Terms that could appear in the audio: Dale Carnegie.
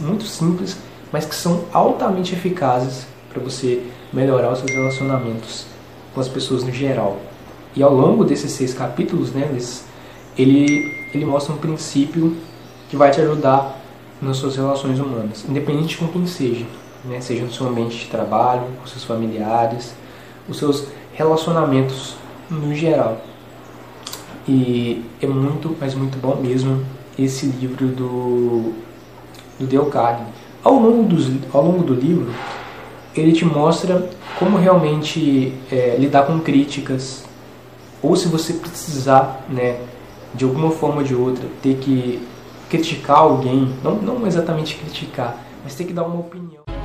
muito simples, mas que são altamente eficazes para você melhorar os seus relacionamentos com as pessoas no geral. E ao longo desses 6 capítulos, né, ele mostra um princípio que vai te ajudar nas suas relações humanas, independente de com quem seja, né, seja no seu ambiente de trabalho, com seus familiares, os seus relacionamentos no geral. E é muito, mas muito bom mesmo esse livro do Dale Carnegie. Ao longo do livro, ele te mostra como realmente lidar com críticas, ou se você precisar, né, de alguma forma ou de outra, ter que criticar alguém, não exatamente criticar, mas ter que dar uma opinião.